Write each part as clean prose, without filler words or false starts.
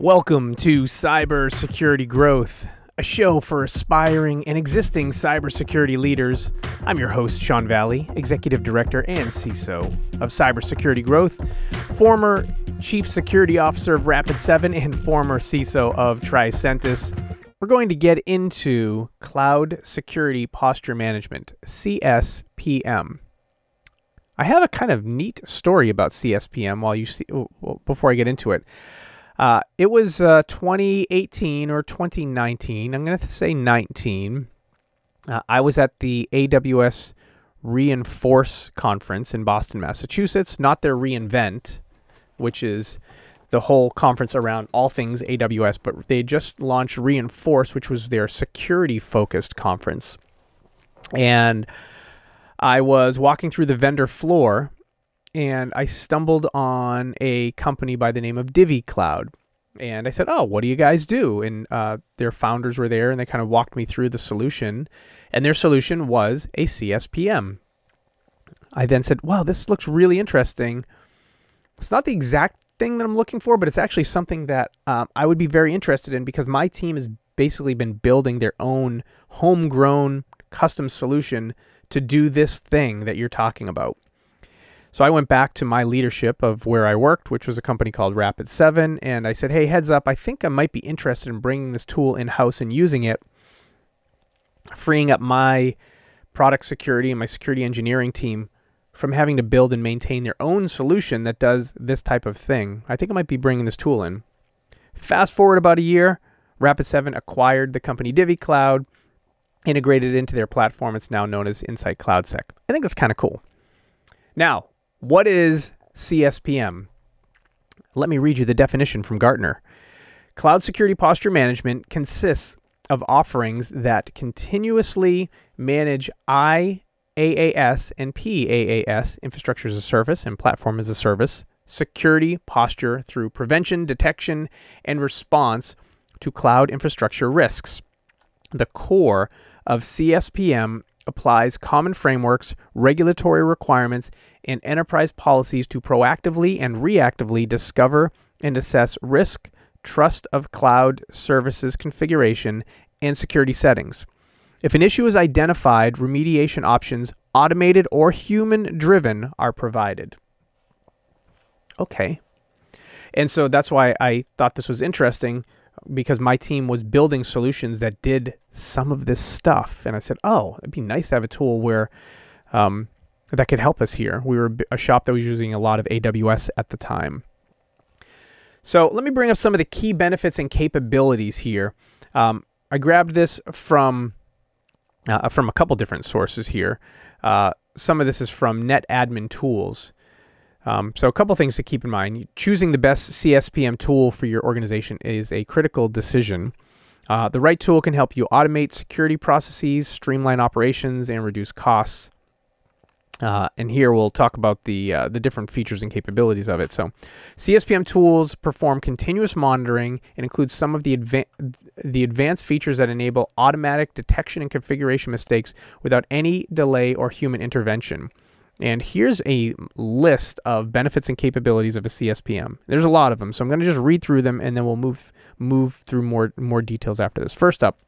Welcome to Cybersecurity Growth, a show for aspiring and existing cybersecurity leaders. I'm your host, Sean Valley, Executive Director and CISO of Cybersecurity Growth, former Chief Security Officer of Rapid7 and former CISO of Tricentis. We're going to get into Cloud Security Posture Management, CSPM. I have a kind of neat story about CSPM before I get into it. It was 2018 or 2019. I'm going to say 19. I was at the AWS Reinforce conference in Boston, Massachusetts, not their reInvent, which is the whole conference around all things AWS, but they just launched Reinforce, which was their security-focused conference. And I was walking through the vendor floor, and I stumbled on a company by the name of DivvyCloud. And I said, oh, what do you guys do? And their founders were there, and they kind of walked me through the solution. And their solution was a CSPM. I then said, wow, this looks really interesting. It's not the exact thing that I'm looking for, but it's actually something that I would be very interested in, because my team has basically been building their own homegrown custom solution to do this thing that you're talking about. So I went back to my leadership of where I worked, which was a company called Rapid7, and I said, hey, heads up, I think I might be interested in bringing this tool in-house and using it, freeing up my product security and my security engineering team from having to build and maintain their own solution that does this type of thing. I think I might be bringing this tool in. Fast forward about a year, Rapid7 acquired the company DivvyCloud, integrated it into their platform. It's now known as Insight CloudSec. I think that's kind of cool. Now, what is CSPM? Let me read you the definition from Gartner. Cloud security posture management consists of offerings that continuously manage IaaS and PaaS, infrastructure as a service and platform as a service, security posture through prevention, detection, and response to cloud infrastructure risks. The core of CSPM applies common frameworks, regulatory requirements, and enterprise policies to proactively and reactively discover and assess risk, trust of cloud services configuration, and security settings. If an issue is identified, remediation options, automated or human-driven, are provided. Okay. And so that's why I thought this was interesting, because my team was building solutions that did some of this stuff. And I said, oh, it'd be nice to have a tool where that could help us here. We were a shop that was using a lot of AWS at the time. So let me bring up some of the key benefits and capabilities here. I grabbed this from a couple different sources here. Some of this is from Net Admin Tools. So a couple things to keep in mind. Choosing the best CSPM tool for your organization is a critical decision. The right tool can help you automate security processes, streamline operations, and reduce costs. And here we'll talk about the different features and capabilities of it. So CSPM tools perform continuous monitoring and include some of the advanced features that enable automatic detection and configuration mistakes without any delay or human intervention. And here's a list of benefits and capabilities of a CSPM. There's a lot of them, so I'm going to just read through them, and then we'll move through more details after this. First up,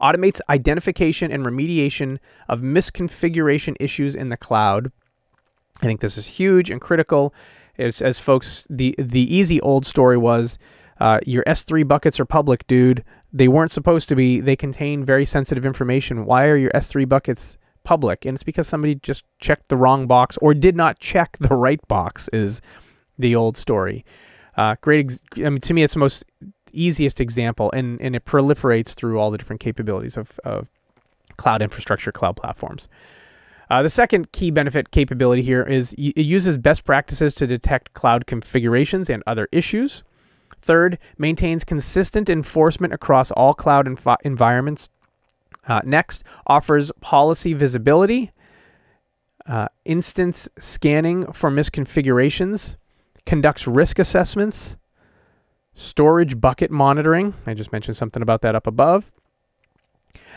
automates identification and remediation of misconfiguration issues in the cloud. I think this is huge and critical. As folks, the easy old story was, your S3 buckets are public, dude. They weren't supposed to be. They contain very sensitive information. Why are your S3 buckets public? And it's because somebody just checked the wrong box or did not check the right box, is the old story. To me, it's the most easiest example, and it proliferates through all the different capabilities of cloud infrastructure, cloud platforms. The second key benefit capability here is it uses best practices to detect cloud configurations and other issues. Third, maintains consistent enforcement across all cloud environments. Next, offers policy visibility, instance scanning for misconfigurations, conducts risk assessments, storage bucket monitoring. I just mentioned something about that up above.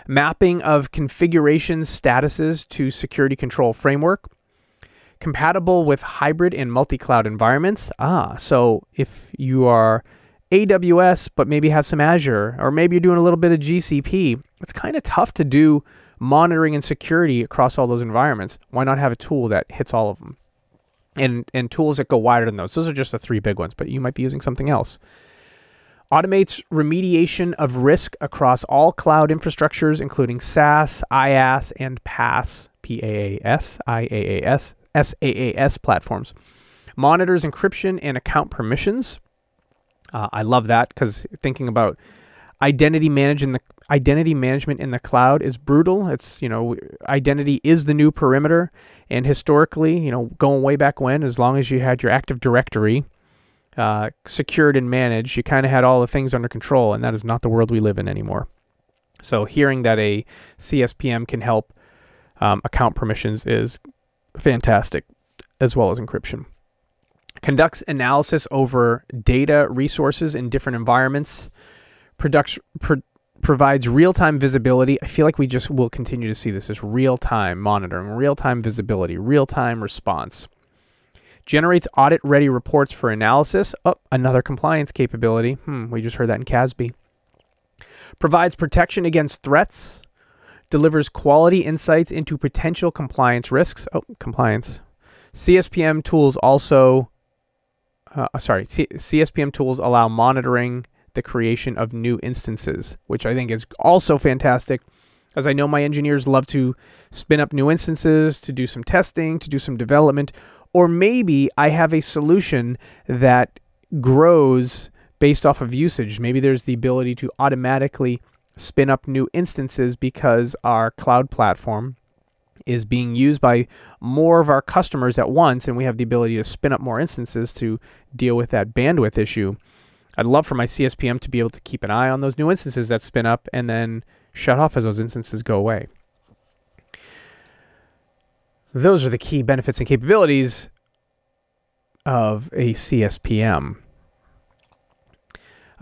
Mapping of configuration statuses to security control framework. Compatible with hybrid and multi-cloud environments. So if you are AWS, but maybe have some Azure, or maybe you're doing a little bit of GCP. It's kind of tough to do monitoring and security across all those environments. Why not have a tool that hits all of them? And tools that go wider than those. Those are just the three big ones, but you might be using something else. Automates remediation of risk across all cloud infrastructures, including SaaS, IaaS, and PaaS, P-A-A-S, I-A-A-S, SaaS platforms. Monitors encryption and account permissions. I love that, because thinking about identity management in the cloud is brutal. It's, you know, identity is the new perimeter. And historically, you know, going way back when, as long as you had your Active Directory secured and managed, you kind of had all the things under control, and that is not the world we live in anymore. So hearing that a CSPM can help account permissions is fantastic, as well as encryption. Conducts analysis over data resources in different environments. Provides real-time visibility. I feel like we just will continue to see this as real-time monitoring, real-time visibility, real-time response. Generates audit-ready reports for analysis. Oh, another compliance capability. We just heard that in CASB. Provides protection against threats. Delivers quality insights into potential compliance risks. Oh, compliance. CSPM tools also... CSPM tools allow monitoring the creation of new instances, which I think is also fantastic, as I know my engineers love to spin up new instances, to do some testing, to do some development, or maybe I have a solution that grows based off of usage. Maybe there's the ability to automatically spin up new instances because our cloud platform is being used by more of our customers at once, and we have the ability to spin up more instances to deal with that bandwidth issue. I'd love for my CSPM to be able to keep an eye on those new instances that spin up and then shut off as those instances go away. Those are the key benefits and capabilities of a CSPM.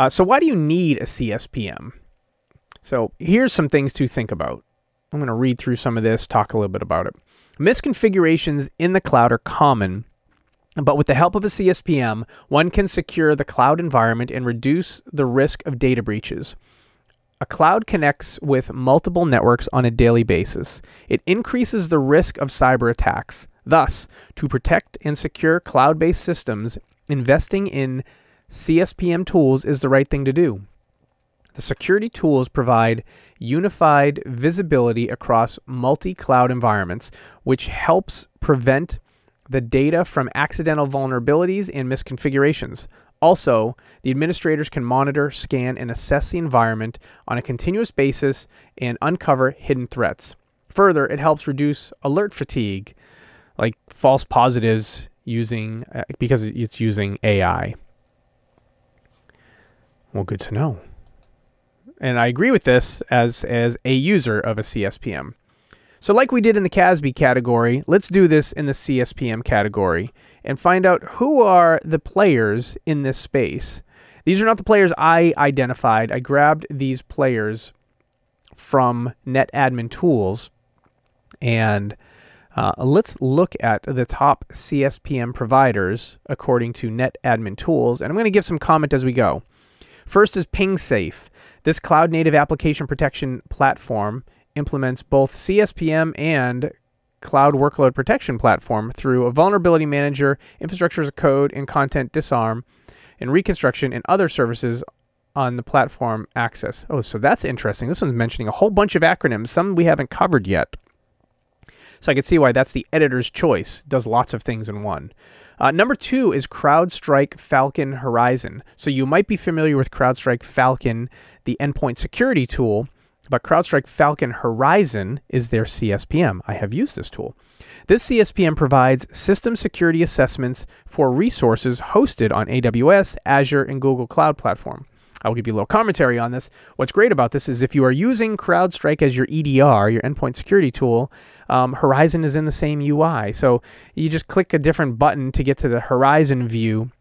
So why do you need a CSPM? So here's some things to think about. I'm going to read through some of this, talk a little bit about it. Misconfigurations in the cloud are common, but with the help of a CSPM, one can secure the cloud environment and reduce the risk of data breaches. A cloud connects with multiple networks on a daily basis. It increases the risk of cyber attacks. Thus, to protect and secure cloud-based systems, investing in CSPM tools is the right thing to do. The security tools provide unified visibility across multi-cloud environments, which helps prevent the data from accidental vulnerabilities and misconfigurations. Also, the administrators can monitor, scan, and assess the environment on a continuous basis and uncover hidden threats. Further, it helps reduce alert fatigue, like false positives using because it's using AI. Well, good to know. And I agree with this as a user of a CSPM. So like we did in the CASB category, let's do this in the CSPM category and find out who are the players in this space. These are not the players I identified. I grabbed these players from Net Admin Tools, and let's look at the top CSPM providers according to Net Admin Tools, and I'm going to give some comment as we go. First is PingSafe. This cloud-native application protection platform implements both CSPM and Cloud Workload Protection Platform through a vulnerability manager, infrastructure as a code, and content disarm and reconstruction and other services on the platform access. Oh, so that's interesting. This one's mentioning a whole bunch of acronyms, some we haven't covered yet. So I can see why that's the editor's choice. It does lots of things in one. Number two is CrowdStrike Falcon Horizon. So you might be familiar with CrowdStrike Falcon, the endpoint security tool, but CrowdStrike Falcon Horizon is their CSPM. I have used this tool. This CSPM provides system security assessments for resources hosted on AWS, Azure, and Google Cloud Platform. I will give you a little commentary on this. What's great about this is if you are using CrowdStrike as your EDR, your endpoint security tool, Horizon is in the same UI. So you just click a different button to get to the Horizon view,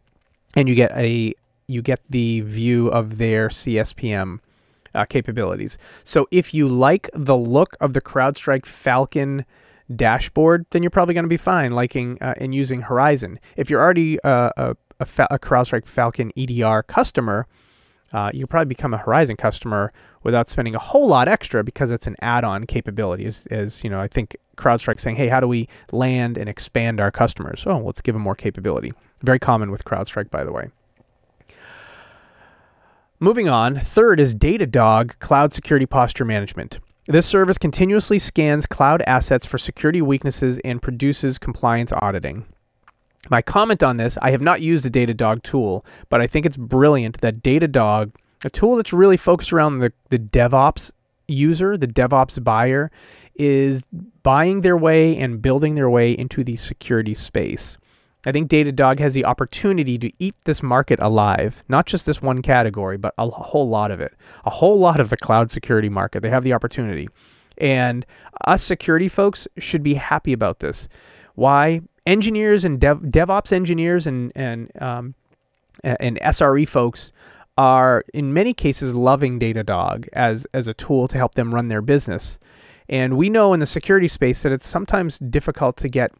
and you get the view of their CSPM capabilities. So if you like the look of the CrowdStrike Falcon dashboard, then you're probably going to be fine liking and using Horizon. If you're already a CrowdStrike Falcon EDR customer, you'll probably become a Horizon customer without spending a whole lot extra, because it's an add-on capability. As you know, I think CrowdStrike saying, hey, how do we land and expand our customers? Oh, let's give them more capability. Very common with CrowdStrike, by the way. Moving on, third is Datadog Cloud Security Posture Management. This service continuously scans cloud assets for security weaknesses and produces compliance auditing. My comment on this, I have not used the Datadog tool, but I think it's brilliant that Datadog, a tool that's really focused around the DevOps user, the DevOps buyer, is buying their way and building their way into the security space. I think Datadog has the opportunity to eat this market alive, not just this one category, but a whole lot of it, a whole lot of the cloud security market. They have the opportunity. And us security folks should be happy about this. Why? Engineers and DevOps engineers and SRE folks are in many cases loving Datadog as a tool to help them run their business. And we know in the security space that it's sometimes difficult to get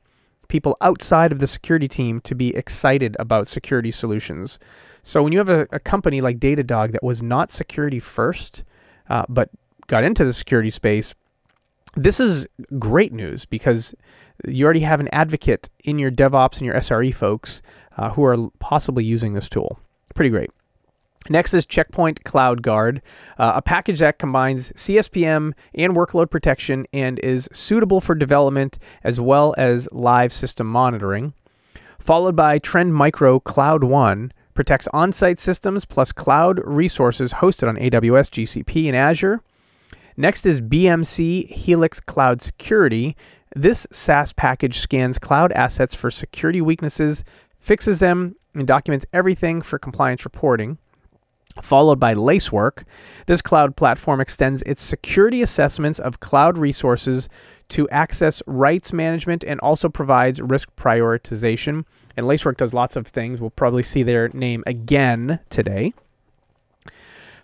people outside of the security team to be excited about security solutions. So when you have a company like Datadog that was not security first, but got into the security space, this is great news, because you already have an advocate in your DevOps and your SRE folks who are possibly using this tool. Pretty great. Next is Checkpoint Cloud Guard, a package that combines CSPM and workload protection and is suitable for development as well as live system monitoring, followed by Trend Micro Cloud One. Protects on-site systems plus cloud resources hosted on AWS, GCP, and Azure. Next is BMC Helix Cloud Security. This SaaS package scans cloud assets for security weaknesses, fixes them, and documents everything for compliance reporting. Followed by Lacework. This cloud platform extends its security assessments of cloud resources to access rights management and also provides risk prioritization. And Lacework does lots of things. We'll probably see their name again today.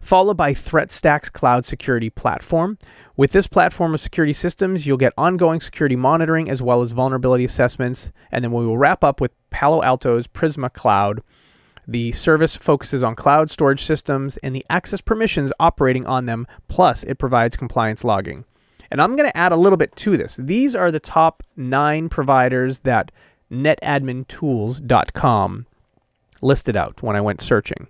Followed by ThreatStack's Cloud Security Platform. With this platform of security systems, you'll get ongoing security monitoring as well as vulnerability assessments. And then we will wrap up with Palo Alto's Prisma Cloud. The service focuses on cloud storage systems and the access permissions operating on them, plus it provides compliance logging. And I'm going to add a little bit to this. These are the top 9 providers that netadmintools.com listed out when I went searching.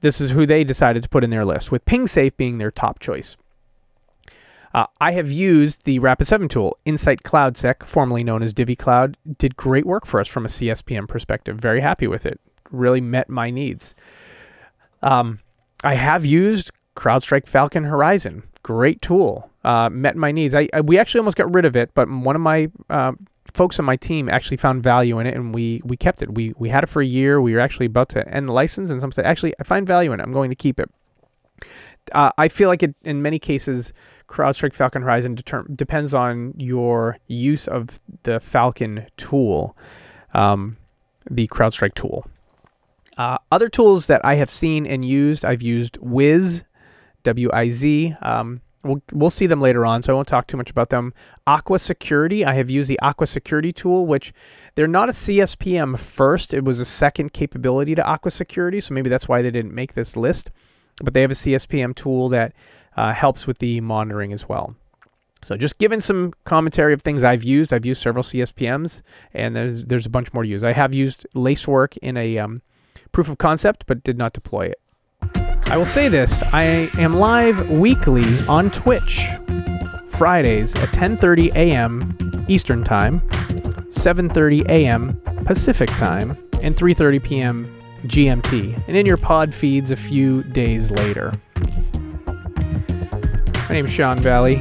This is who they decided to put in their list, with PingSafe being their top choice. I have used the Rapid7 tool, Insight CloudSec, formerly known as DivvyCloud. Did great work for us from a CSPM perspective. Very happy with it. Really met my needs. I have used CrowdStrike Falcon Horizon. Great tool. Met my needs. We actually almost got rid of it, but one of my folks on my team actually found value in it, and we kept it. We had it for a year. We were actually about to end the license, and some said, actually, I find value in it. I'm going to keep it. I feel like it, in many cases, CrowdStrike Falcon Horizon depends on your use of the Falcon tool, the CrowdStrike tool. Other tools that I have seen and used, I've used Wiz, W-I-Z. We'll see them later on, so I won't talk too much about them. Aqua Security. I have used the Aqua Security tool, which they're not a CSPM first. It was a second capability to Aqua Security, so maybe that's why they didn't make this list. But they have a CSPM tool that helps with the monitoring as well. So just giving some commentary of things I've used. I've used several CSPMs, and there's a bunch more to use. I have used Lacework in a proof of concept, but did not deploy it. I will say this, I am live weekly on Twitch, Fridays at 10:30 a.m. Eastern Time, 7:30 a.m. Pacific Time, and 3:30 p.m. GMT, and in your pod feeds a few days later. My name is Sean Valley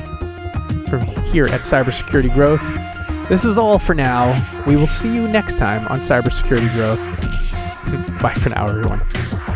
from here at Cybersecurity Growth. This is all for now. We will see you next time on Cybersecurity Growth. Bye for now, everyone.